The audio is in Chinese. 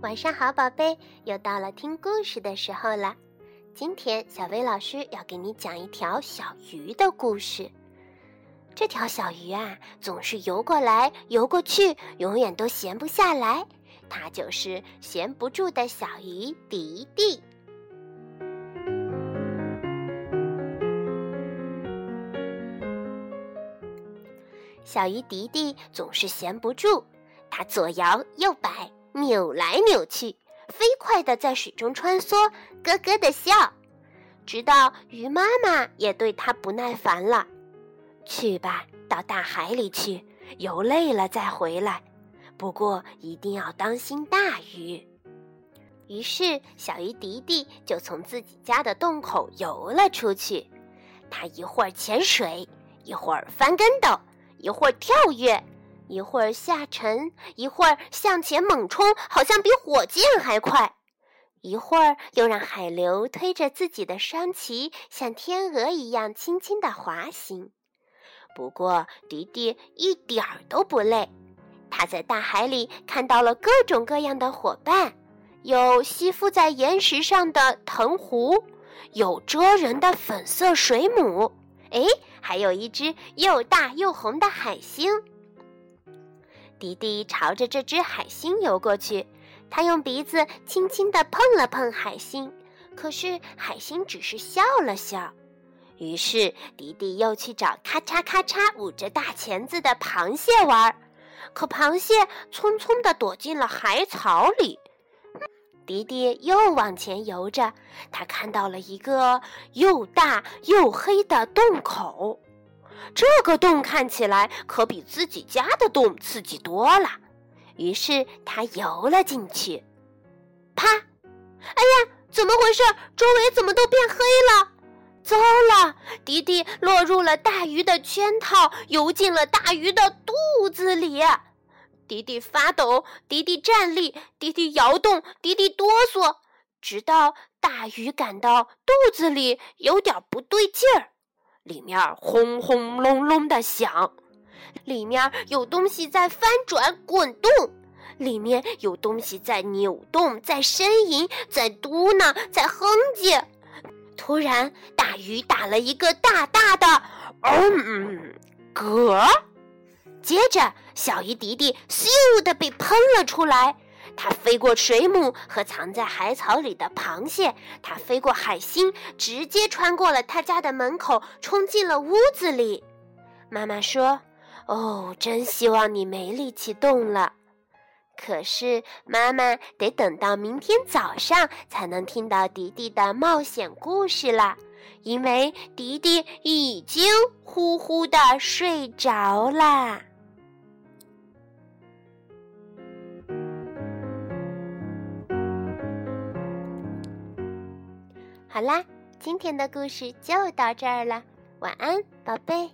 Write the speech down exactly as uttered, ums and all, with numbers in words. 晚上好，宝贝，又到了听故事的时候了。今天小薇老师要给你讲一条小鱼的故事。这条小鱼啊，总是游过来游过去，永远都闲不下来。它就是闲不住的小鱼迪迪。小鱼迪迪总是闲不住，它左摇右摆，扭来扭去，飞快地在水中穿梭，咯咯地笑，直到鱼妈妈也对它不耐烦了。去吧，到大海里去，游累了再回来，不过一定要当心大鱼。于是小鱼迪迪就从自己家的洞口游了出去，它一会儿潜水，一会儿翻跟斗，一会儿跳跃，一会儿下沉，一会儿向前猛冲，好像比火箭还快，一会儿又让海流推着自己的双鳍像天鹅一样轻轻地滑行。不过迪迪一点儿都不累，他在大海里看到了各种各样的伙伴，有吸附在岩石上的藤壶，有蜇人的粉色水母，诶，还有一只又大又红的海星。迪迪朝着这只海星游过去，他用鼻子轻轻地碰了碰海星，可是海星只是笑了笑。于是迪迪又去找咔嚓咔嚓捂着大钳子的螃蟹玩，可螃蟹匆匆地躲进了海草里。迪迪又往前游着，他看到了一个又大又黑的洞口。这个洞看起来可比自己家的洞刺激多了，于是他游了进去。啪！哎呀，怎么回事？周围怎么都变黑了？糟了，迪迪落入了大鱼的圈套，游进了大鱼的肚子里。迪迪发抖，迪迪站立，迪迪摇动，迪迪哆嗦，直到大鱼感到肚子里有点不对劲儿。里面轰轰隆隆地响，里面有东西在翻转滚动，里面有东西在扭动，在呻吟，在嘟囔，在哼唧。突然大鱼打了一个大大的嗯嗝，接着小鱼迪迪咻地被喷了出来，它飞过水母和藏在海草里的螃蟹，它飞过海星，直接穿过了他家的门口，冲进了屋子里。妈妈说：“哦，真希望你没力气动了。”可是妈妈得等到明天早上才能听到迪迪的冒险故事了，因为迪迪已经呼呼地睡着啦。好啦，今天的故事就到这儿了，晚安，宝贝。